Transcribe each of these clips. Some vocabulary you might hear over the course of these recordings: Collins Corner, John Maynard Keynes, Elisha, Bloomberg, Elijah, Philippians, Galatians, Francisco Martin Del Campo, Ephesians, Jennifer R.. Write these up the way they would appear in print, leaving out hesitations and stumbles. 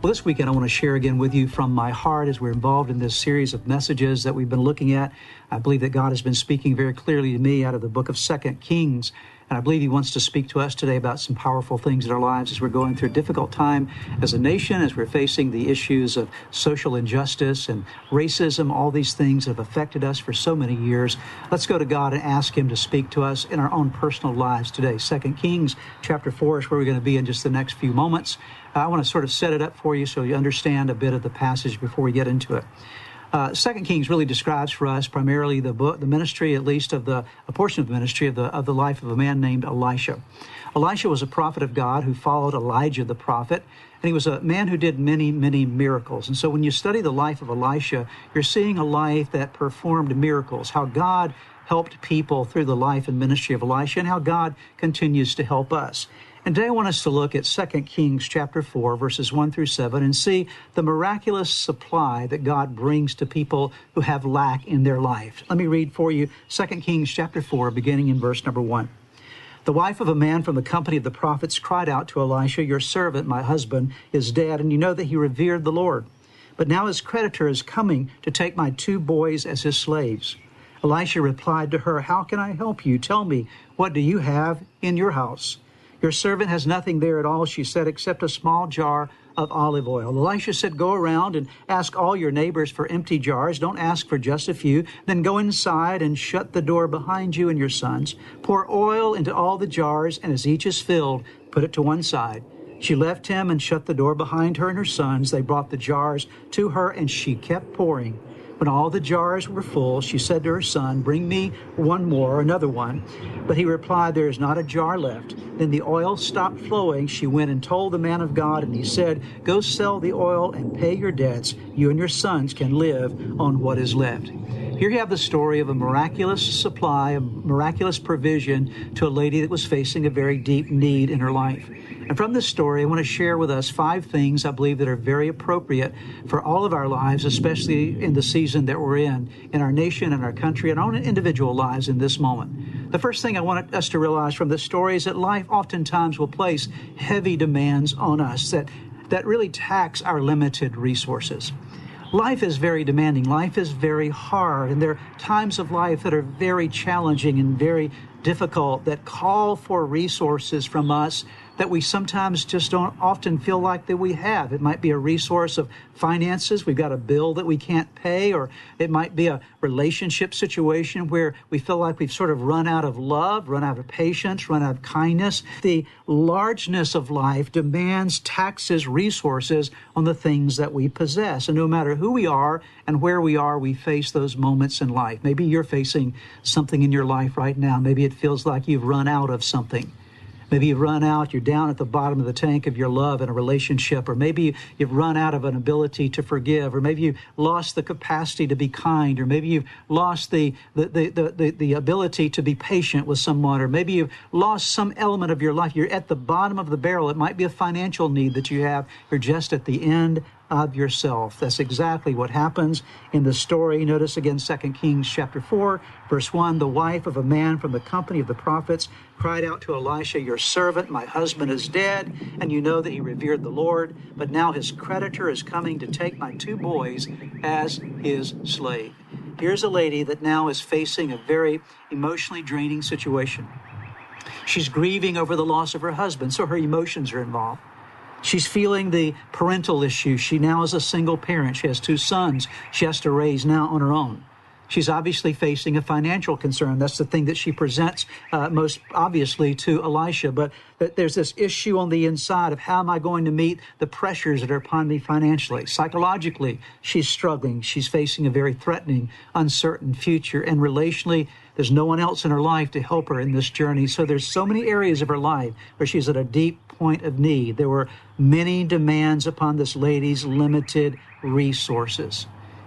Well, this weekend I want to share again with you from my heart as we're involved in this series of messages that we've been looking at. I believe that God has been speaking very clearly to me out of the book of 2 Kings. And I believe he wants to speak to us today about some powerful things in our lives as we're going through a difficult time as a nation, as we're facing the issues of social injustice and racism. All these things have affected us for so many years. Let's go to God and ask him to speak to us in our own personal lives today. 2 Kings chapter 4 is where we're going to be in just the next few moments. I want to sort of set it up for you so you understand a bit of the passage before we get into it. 2 Kings really describes for us primarily the ministry, at least of a portion of the ministry of the life of a man named Elisha. Elisha was a prophet of God who followed Elijah the prophet, and he was a man who did many, many miracles. And so when you study the life of Elisha, you're seeing a life that performed miracles, how God helped people through the life and ministry of Elisha, and how God continues to help us. And today I want us to look at 2 Kings chapter 4, verses 1 through 7, and see the miraculous supply that God brings to people who have lack in their life. Let me read for you 2 Kings chapter 4, beginning in verse number 1. The wife of a man from the company of the prophets cried out to Elisha, "Your servant, my husband, is dead, and you know that he revered the Lord. But now his creditor is coming to take my 2 boys as his slaves." Elisha replied to her, "How can I help you? Tell me, what do you have in your house?" "Your servant has nothing there at all," she said, "except a small jar of olive oil." Elisha said, "Go around and ask all your neighbors for empty jars. Don't ask for just a few. Then go inside and shut the door behind you and your sons. Pour oil into all the jars, and as each is filled, put it to one side." She left him and shut the door behind her and her sons. They brought the jars to her, and she kept pouring. When all the jars were full, she said to her son, "Bring me one more, another one." But he replied, "There is not a jar left." Then the oil stopped flowing. She went and told the man of God, and he said, "Go sell the oil and pay your debts. You and your sons can live on what is left." Here you have the story of a miraculous supply, a miraculous provision to a lady that was facing a very deep need in her life. And from this story, I want to share with us 5 things I believe that are very appropriate for all of our lives, especially in the season that we're in our nation, in our country, and our own individual lives in this moment. The first thing I want us to realize from this story is that life oftentimes will place heavy demands on us that really tax our limited resources. Life is very demanding. Life is very hard. And there are times of life that are very challenging and very difficult that call for resources from us that we sometimes just don't often feel like that we have. It might be a resource of finances. We've got a bill that we can't pay, or it might be a relationship situation where we feel like we've sort of run out of love, run out of patience, run out of kindness. The largeness of life demands, taxes, resources on the things that we possess. And no matter who we are and where we are, we face those moments in life. Maybe you're facing something in your life right now. Maybe it feels like you've run out of something. Maybe you've run out, you're down at the bottom of the tank of your love in a relationship, or maybe you've run out of an ability to forgive, or maybe you've lost the capacity to be kind, or maybe you've lost the ability to be patient with someone, or maybe you've lost some element of your life. You're at the bottom of the barrel. It might be a financial need that you have. You're just at the end of yourself. That's exactly what happens in the story. Notice again 2 Kings chapter 4, verse 1, the wife of a man from the company of the prophets cried out to Elisha, "Your servant, my husband, is dead, and you know that he revered the Lord, but now his creditor is coming to take my 2 boys as his slave." Here's a lady that now is facing a very emotionally draining situation. She's grieving over the loss of her husband, so her emotions are involved. She's feeling the parental issue. She now is a single parent. She has 2 sons she has to raise now on her own. She's obviously facing a financial concern. That's the thing that she presents most obviously to Elisha. But there's this issue on the inside of, how am I going to meet the pressures that are upon me financially? Psychologically, she's struggling. She's facing a very threatening, uncertain future. And relationally, there's no one else in her life to help her in this journey. So there's so many areas of her life where she's at a deep point of need. There were many demands upon this lady's limited resources.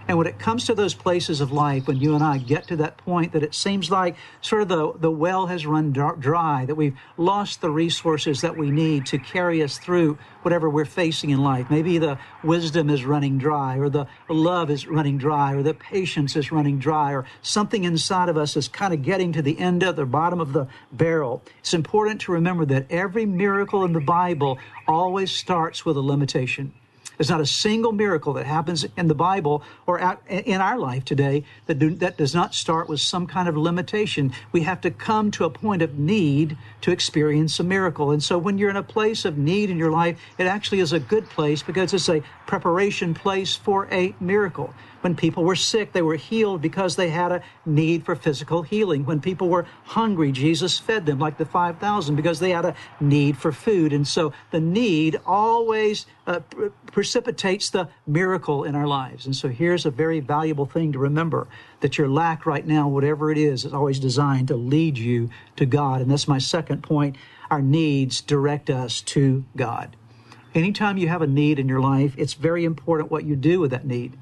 And when it comes to those places of life, when you and I get to that point that it seems like sort of the well has run dry, that we've lost the resources that we need to carry us through whatever we're facing in life. Maybe the wisdom is running dry, or the love is running dry, or the patience is running dry, or something inside of us is kind of getting to the end of the bottom of the barrel. It's important to remember that every miracle in the Bible always starts with a limitation. There's not a single miracle that happens in the Bible or in our life today that does not start with some kind of limitation. We have to come to a point of need to experience a miracle. And so when you're in a place of need in your life, it actually is a good place, because it's a preparation place for a miracle. When people were sick, they were healed because they had a need for physical healing. When people were hungry, Jesus fed them, like the 5,000, because they had a need for food. And so the need always precipitates the miracle in our lives. And so here's a very valuable thing to remember, that your lack right now, whatever it is always designed to lead you to God. And that's my second point. Our needs direct us to God. Anytime you have a need in your life, it's very important what you do with that need.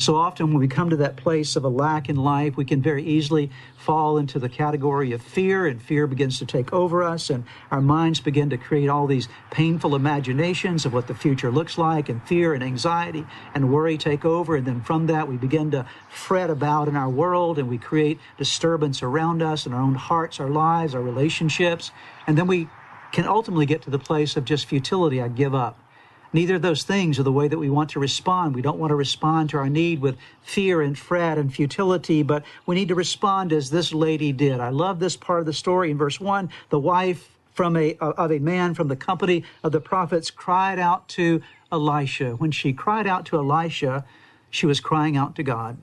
So often when we come to that place of a lack in life, we can very easily fall into the category of fear, and fear begins to take over us, and our minds begin to create all these painful imaginations of what the future looks like, and fear and anxiety and worry take over. And then from that, we begin to fret about in our world, and we create disturbance around us, in our own hearts, our lives, our relationships. And then we can ultimately get to the place of just futility. I give up. Neither of those things are the way that we want to respond. We don't want to respond to our need with fear and fret and futility, but we need to respond as this lady did. I love this part of the story. In verse 1, the wife of a man from the company of the prophets cried out to Elisha. When she cried out to Elisha, she was crying out to God.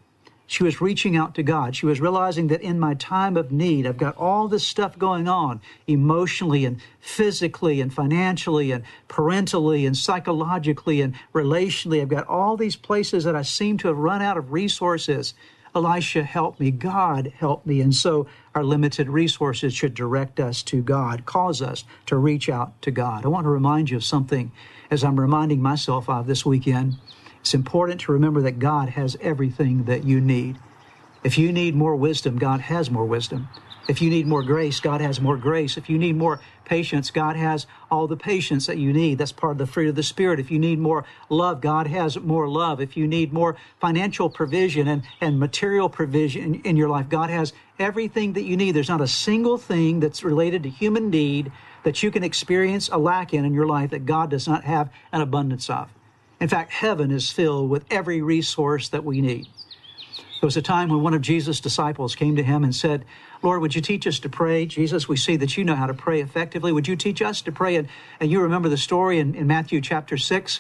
She was reaching out to God. She was realizing that in my time of need, I've got all this stuff going on emotionally and physically and financially and parentally and psychologically and relationally. I've got all these places that I seem to have run out of resources. Elisha, help me. God, help me. And so our limited resources should direct us to God, cause us to reach out to God. I want to remind you of something, as I'm reminding myself of this weekend. It's important to remember that God has everything that you need. If you need more wisdom, God has more wisdom. If you need more grace, God has more grace. If you need more patience, God has all the patience that you need. That's part of the fruit of the Spirit. If you need more love, God has more love. If you need more financial provision and material provision in your life, God has everything that you need. There's not a single thing that's related to human need that you can experience a lack in your life that God does not have an abundance of. In fact, heaven is filled with every resource that we need. There was a time when one of Jesus' disciples came to him and said, Lord, would you teach us to pray? Jesus, we see that you know how to pray effectively. Would you teach us to pray? And you remember the story in Matthew chapter 6,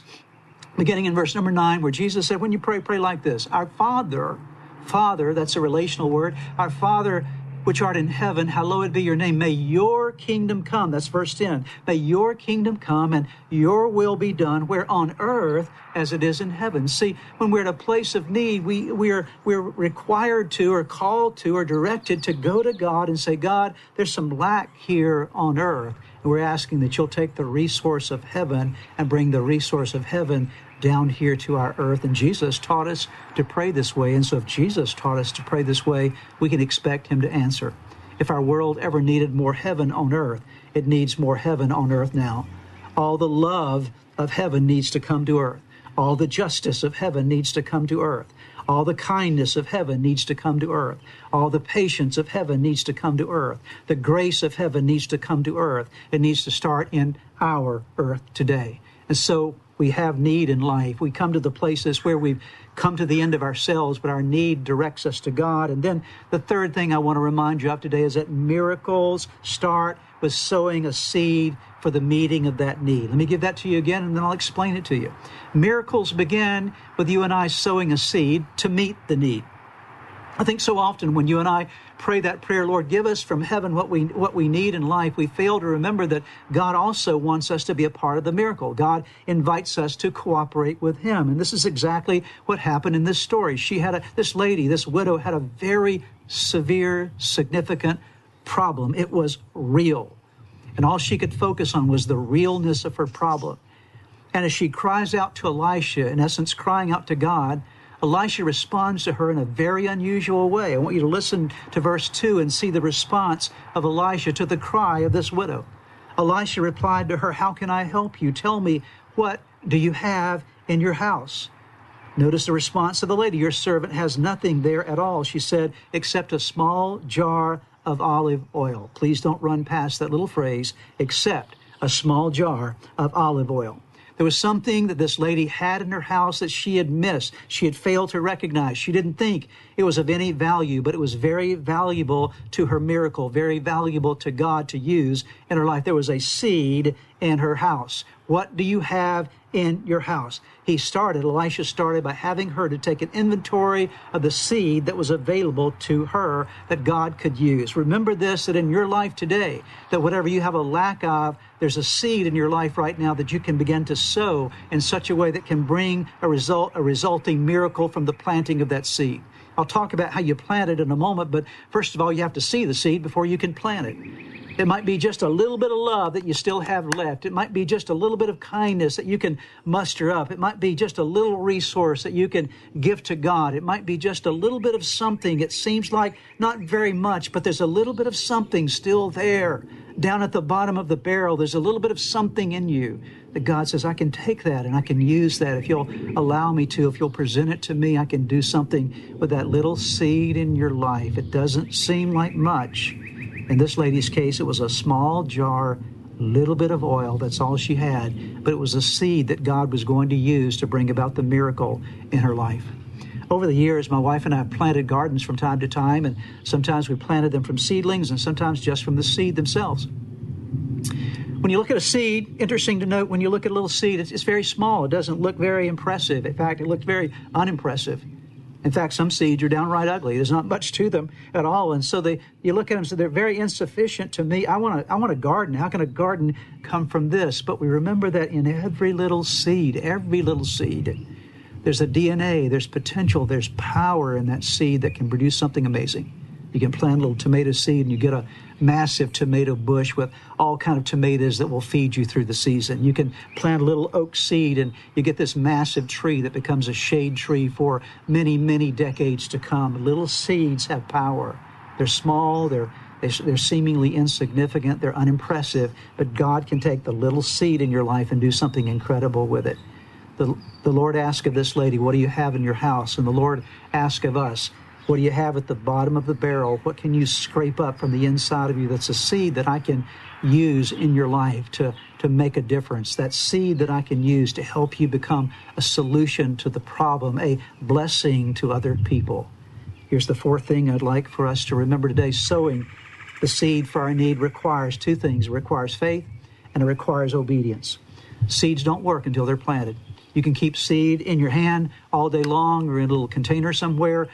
beginning in verse number 9, where Jesus said, when you pray, pray like this. Our Father, that's a relational word, our Father which art in heaven, hallowed be your name. May your kingdom come. That's verse 10. May your kingdom come and your will be done where on earth as it is in heaven. See, when we're at a place of need, we're required to, or called to, or directed to go to God and say, God, there's some lack here on earth. And we're asking that you'll take the resource of heaven and bring the resource of heaven down here to our earth. And Jesus taught us to pray this way. And so if Jesus taught us to pray this way, we can expect him to answer. If our world ever needed more heaven on earth, it needs more heaven on earth now. All the love of heaven needs to come to earth. All the justice of heaven needs to come to earth. All the kindness of heaven needs to come to earth. All the patience of heaven needs to come to earth. The grace of heaven needs to come to earth. It needs to start in our earth today. And so we have need in life. We come to the places where we've come to the end of ourselves, but our need directs us to God. And then the third thing I want to remind you of today is that miracles start with sowing a seed for the meeting of that need. Let me give that to you again, and then I'll explain it to you. Miracles begin with you and I sowing a seed to meet the need. I think so often when you and I pray that prayer, Lord, give us from heaven what we need in life, we fail to remember that God also wants us to be a part of the miracle. God invites us to cooperate with Him. And this is exactly what happened in this story. This widow had a very severe, significant problem. It was real. And all she could focus on was the realness of her problem. And as she cries out to Elisha, in essence, crying out to God, Elisha responds to her in a very unusual way. I want you to listen to verse 2 and see the response of Elisha to the cry of this widow. Elisha replied to her, "How can I help you? Tell me, what do you have in your house?" Notice the response of the lady. "Your servant has nothing there at all," she said, "except a small jar of olive oil." Please don't run past that little phrase, except a small jar of olive oil. There was something that this lady had in her house that she had missed. She had failed to recognize. She didn't think it was of any value, but it was very valuable to her miracle, very valuable to God to use in her life. There was a seed in her house. What do you have in your house? Elisha started by having her to take an inventory of the seed that was available to her that God could use. Remember this, that in your life today, that whatever you have a lack of, there's a seed in your life right now that you can begin to sow in such a way that can bring a resulting miracle from the planting of that seed. I'll talk about how you plant it in a moment, but first of all, you have to see the seed before you can plant it. It might be just a little bit of love that you still have left. It might be just a little bit of kindness that you can muster up. It might be just a little resource that you can give to God. It might be just a little bit of something. It seems like not very much, but there's a little bit of something still there. Down at the bottom of the barrel, there's a little bit of something in you that God says, I can take that and I can use that. If you'll allow me to, if you'll present it to me, I can do something with that little seed in your life. It doesn't seem like much. In this lady's case, it was a small jar, little bit of oil. That's all she had. But it was a seed that God was going to use to bring about the miracle in her life. Over the years, my wife and I have planted gardens from time to time, and sometimes we planted them from seedlings and sometimes just from the seed themselves. When you look at a seed, interesting to note, when you look at a little seed, it's very small. It doesn't look very impressive. In fact, it looked very unimpressive. In fact, some seeds are downright ugly. There's not much to them at all. And so you look at them, so they're very insufficient to me. I want a garden. How can a garden come from this? But we remember that in every little seed, there's a DNA, there's potential, there's power in that seed that can produce something amazing. You can plant a little tomato seed and you get a massive tomato bush with all kind of tomatoes that will feed you through the season. You can plant a little oak seed and you get this massive tree that becomes a shade tree for many, many decades to come. Little seeds have power. They're small, they're seemingly insignificant, they're unimpressive, but God can take the little seed in your life and do something incredible with it. The Lord asked of this lady, what do you have in your house? And the Lord asked of us, what do you have at the bottom of the barrel? What can you scrape up from the inside of you that's a seed that I can use in your life to make a difference? That seed that I can use to help you become a solution to the problem, a blessing to other people. Here's the fourth thing I'd like for us to remember today. Sowing the seed for our need requires two things. It requires faith and it requires obedience. Seeds don't work until they're planted. You can keep seed in your hand all day long or in a little container somewhere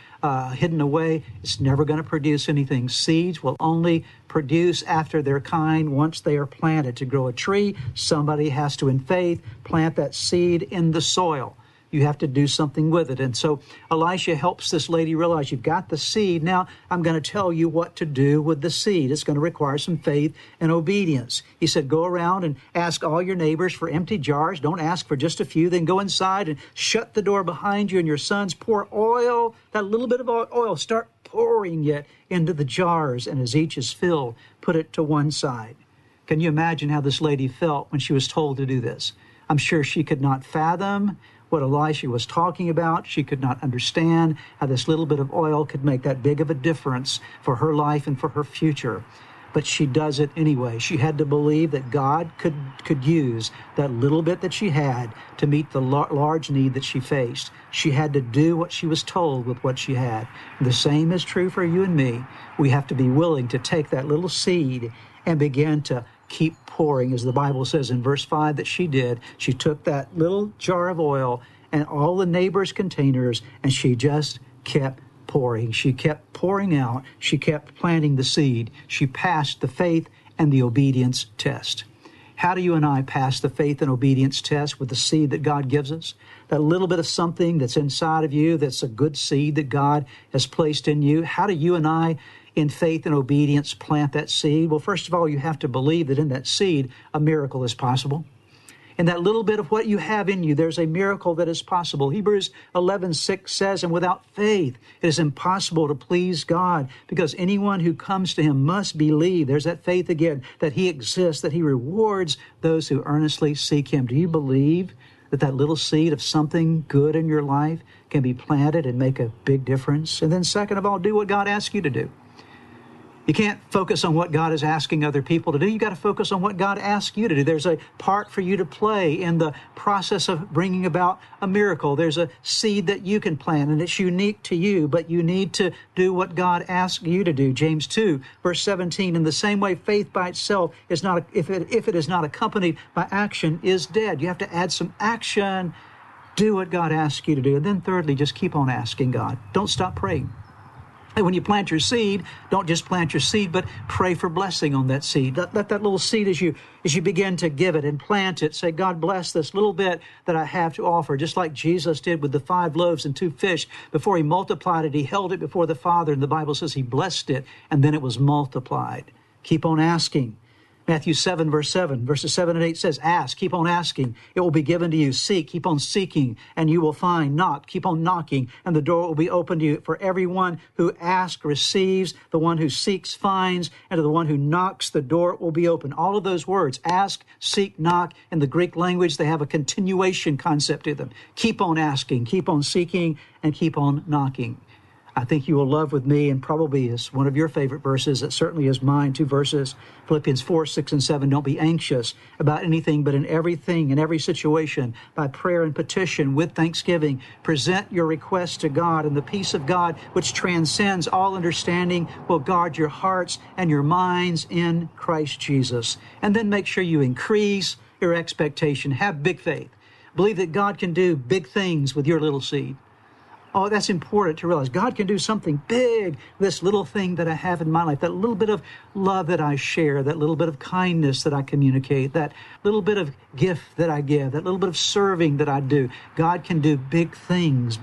hidden away. It's never going to produce anything. Seeds will only produce after their kind once they are planted. To grow a tree, somebody has to, in faith, plant that seed in the soil. You have to do something with it. And so Elisha helps this lady realize you've got the seed. Now I'm going to tell you what to do with the seed. It's going to require some faith and obedience. He said, go around and ask all your neighbors for empty jars. Don't ask for just a few. Then go inside and shut the door behind you and your sons. Pour oil, that little bit of oil, start pouring it into the jars. And as each is filled, put it to one side. Can you imagine how this lady felt when she was told to do this? I'm sure she could not fathom what Elisha was talking about. She could not understand how this little bit of oil could make that big of a difference for her life and for her future. But she does it anyway. She had to believe that God could use that little bit that she had to meet the large need that she faced. She had to do what she was told with what she had. The same is true for you and me. We have to be willing to take that little seed and begin to keep pouring, as the Bible says in verse 5 that she did. She took that little jar of oil and all the neighbors' containers, and she just kept pouring. She kept pouring out. She kept planting the seed. She passed the faith and the obedience test. How do you and I pass the faith and obedience test with the seed that God gives us? That little bit of something that's inside of you, that's a good seed that God has placed in you. How do you and I, in faith and obedience, plant that seed? Well, first of all, you have to believe that in that seed, a miracle is possible. In that little bit of what you have in you, there's a miracle that is possible. Hebrews 11:6 says, "And without faith, it is impossible to please God, because anyone who comes to him must believe." There's that faith again, that he exists, that he rewards those who earnestly seek him. Do you believe that that little seed of something good in your life can be planted and make a big difference? And then second of all, do what God asks you to do. You can't focus on what God is asking other people to do. You've got to focus on what God asks you to do. There's a part for you to play in the process of bringing about a miracle. There's a seed that you can plant, and it's unique to you, but you need to do what God asks you to do. James 2, verse 17, "In the same way, faith by itself is not, if it is not accompanied by action, is dead." You have to add some action. Do what God asks you to do. And then thirdly, just keep on asking God. Don't stop praying. And when you plant your seed, don't just plant your seed, but pray for blessing on that seed. Let that little seed, as you begin to give it and plant it, say, "God, bless this little bit that I have to offer." Just like Jesus did with the 5 loaves and 2 fish. Before he multiplied it, he held it before the Father, and the Bible says he blessed it, and then it was multiplied. Keep on asking. Matthew 7, verse 7, verses 7 and 8 says, "Ask," keep on asking, "it will be given to you. Seek," keep on seeking, "and you will find. Knock," keep on knocking, "and the door will be opened to you. For everyone who asks receives, the one who seeks finds, and to the one who knocks, the door will be open." All of those words, ask, seek, knock, in the Greek language, they have a continuation concept to them. Keep on asking, keep on seeking, and keep on knocking. I think you will love with me, and probably is one of your favorite verses. It certainly is mine. 2 verses, Philippians 4, 6, and 7. "Don't be anxious about anything, but in everything, in every situation, by prayer and petition, with thanksgiving, present your requests to God, and the peace of God, which transcends all understanding, will guard your hearts and your minds in Christ Jesus." And then make sure you increase your expectation. Have big faith. Believe that God can do big things with your little seed. Oh, that's important to realize. God can do something big. This little thing that I have in my life, that little bit of love that I share, that little bit of kindness that I communicate, that little bit of gift that I give, that little bit of serving that I do. God can do big things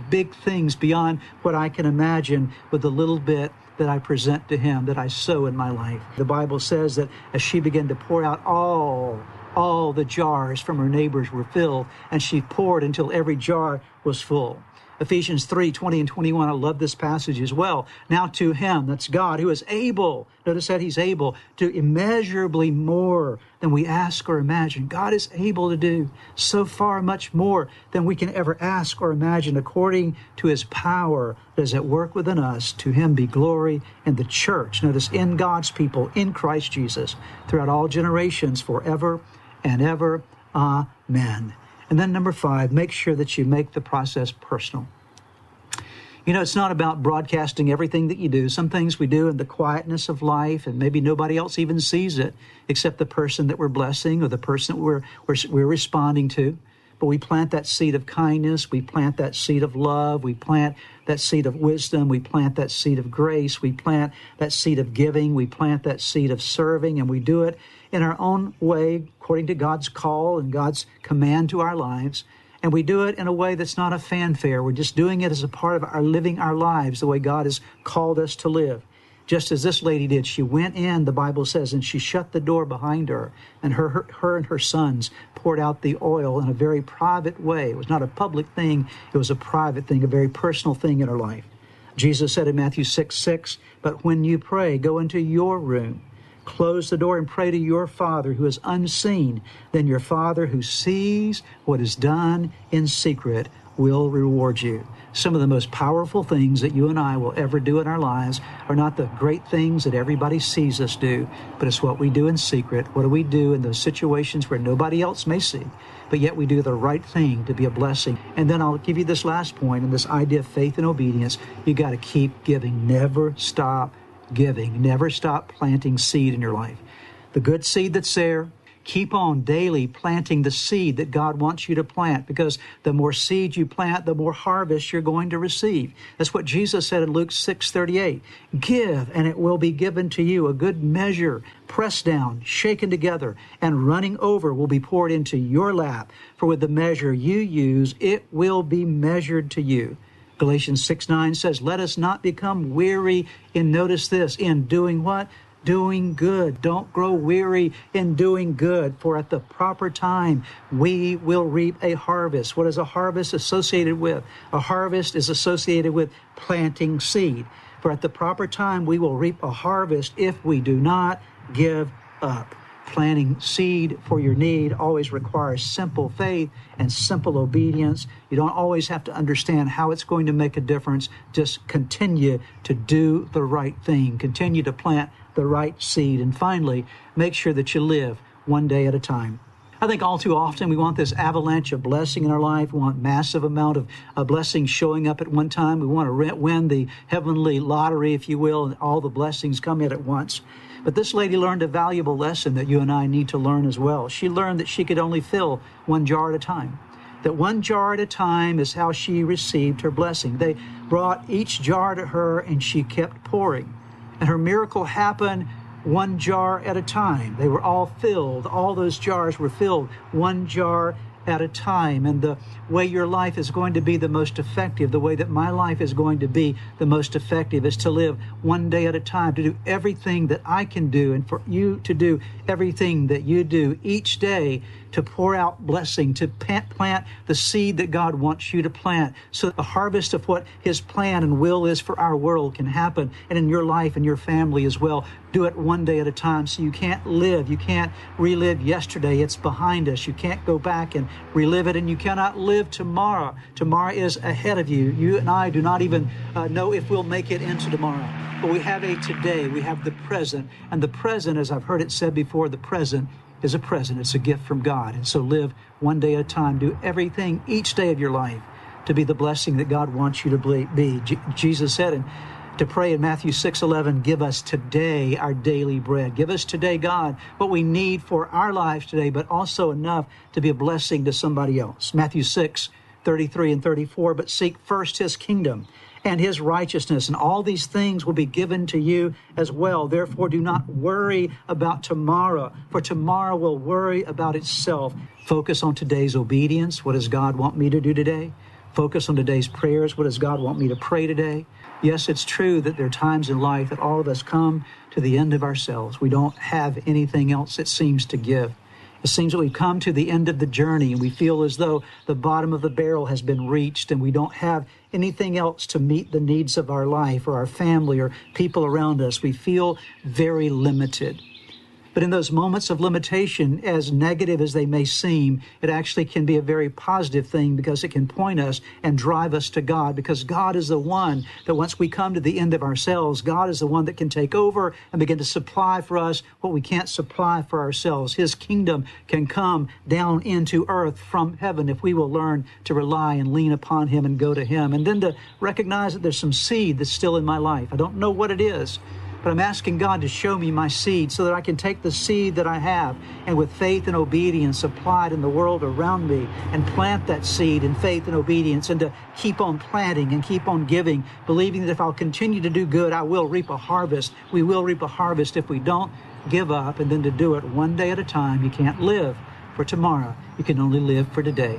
beyond what I can imagine with the little bit that I present to him, that I sow in my life. The Bible says that as she began to pour out, all the jars from her neighbors were filled, and she poured until every jar was full. Ephesians 3, 20 and 21, I love this passage as well. "Now to him," that's God, "who is able," notice that he's able, "to immeasurably more than we ask or imagine." God is able to do so far much more than we can ever ask or imagine, according to his power that is at work within us. To him be glory in the church. Notice, in God's people, in Christ Jesus, throughout all generations, forever and ever. Amen. And then number 5, make sure that you make the process personal. You know, it's not about broadcasting everything that you do. Some things we do in the quietness of life, and maybe nobody else even sees it except the person that we're blessing or the person that we're responding to. But we plant that seed of kindness. We plant that seed of love. We plant that seed of wisdom. We plant that seed of grace. We plant that seed of giving. We plant that seed of serving. And we do it in our own way, according to God's call and God's command to our lives. And we do it in a way that's not a fanfare. We're just doing it as a part of our living our lives the way God has called us to live. Just as this lady did, she went in, the Bible says, and she shut the door behind her, and her and her sons poured out the oil in a very private way. It was not a public thing. It was a private thing, a very personal thing in her life. Jesus said in Matthew 6:6, "But when you pray, go into your room, close the door, and pray to your Father who is unseen. Then your Father who sees what is done in secret will reward you." Some of the most powerful things that you and I will ever do in our lives are not the great things that everybody sees us do, but it's what we do in secret. What do we do in those situations where nobody else may see, but yet we do the right thing to be a blessing? And then I'll give you this last point, and this idea of faith and obedience. You got to keep giving. Never stop giving. Never stop planting seed in your life. The good seed that's there, Keep on daily planting the seed that God wants you to plant, because the more seed you plant, the more harvest you're going to receive. That's what Jesus said in Luke 6:38. Give, and it will be given to you. A good measure, pressed down, shaken together, and running over will be poured into your lap. For with the measure you use, it will be measured to you. Galatians 6:9 says, let us not become weary in, notice this, in doing what? Doing good. Don't grow weary in doing good, for at the proper time we will reap a harvest. What is a harvest associated with? A harvest is associated with planting seed. For at the proper time we will reap a harvest if we do not give up. Planting seed for your need always requires simple faith and simple obedience. You don't always have to understand how it's going to make a difference. Just continue to do the right thing. Continue to plant the right seed. And finally, make sure that you live one day at a time. I think all too often we want this avalanche of blessing in our life. We want massive amount of blessings showing up at one time. We want to win the heavenly lottery, if you will, and all the blessings come in at once. But this lady learned a valuable lesson that you and I need to learn as well. She learned that she could only fill one jar at a time. That one jar at a time is how she received her blessing. They brought each jar to her and she kept pouring. And her miracle happened one jar at a time. They were all filled. All those jars were filled one jar at a time. And the way your life is going to be the most effective, the way that my life is going to be the most effective, is to live one day at a time, to do everything that I can do, and for you to do everything that you do each day to pour out blessing, to plant the seed that God wants you to plant, so that the harvest of what His plan and will is for our world can happen, and in your life and your family as well. Do it one day at a time, so you can't live. You can't relive yesterday. It's behind us. You can't go back and relive it, and you cannot live tomorrow. Tomorrow is ahead of you. You and I do not even know if we'll make it into tomorrow. But we have a today. We have the present. And the present, as I've heard it said before, the present is a present. It's a gift from God. And so live one day at a time. Do everything each day of your life to be the blessing that God wants you to be. Jesus said and to pray in Matthew 6:11, give us today our daily bread. Give us today, God, what we need for our lives today, but also enough to be a blessing to somebody else. Matthew 6:33 and 34, but seek first His kingdom and His righteousness, and all these things will be given to you as well. Therefore, do not worry about tomorrow, for tomorrow will worry about itself. Focus on today's obedience. What does God want me to do today? Focus on today's prayers. What does God want me to pray today? Yes, it's true that there are times in life that all of us come to the end of ourselves. We don't have anything else, it seems, to give. It seems that we've come to the end of the journey, and we feel as though the bottom of the barrel has been reached, and we don't have anything else to meet the needs of our life or our family or people around us. We feel very limited. But in those moments of limitation, as negative as they may seem, it actually can be a very positive thing, because it can point us and drive us to God, because God is the one that, once we come to the end of ourselves, God is the one that can take over and begin to supply for us what we can't supply for ourselves. His kingdom can come down into earth from heaven if we will learn to rely and lean upon Him and go to Him. And then to recognize that there's some seed that's still in my life. I don't know what it is, but I'm asking God to show me my seed, so that I can take the seed that I have and, with faith and obedience applied in the world around me, and plant that seed in faith and obedience, and to keep on planting and keep on giving, believing that if I'll continue to do good, I will reap a harvest. We will reap a harvest if we don't give up, and then to do it one day at a time. You can't live for tomorrow. You can only live for today.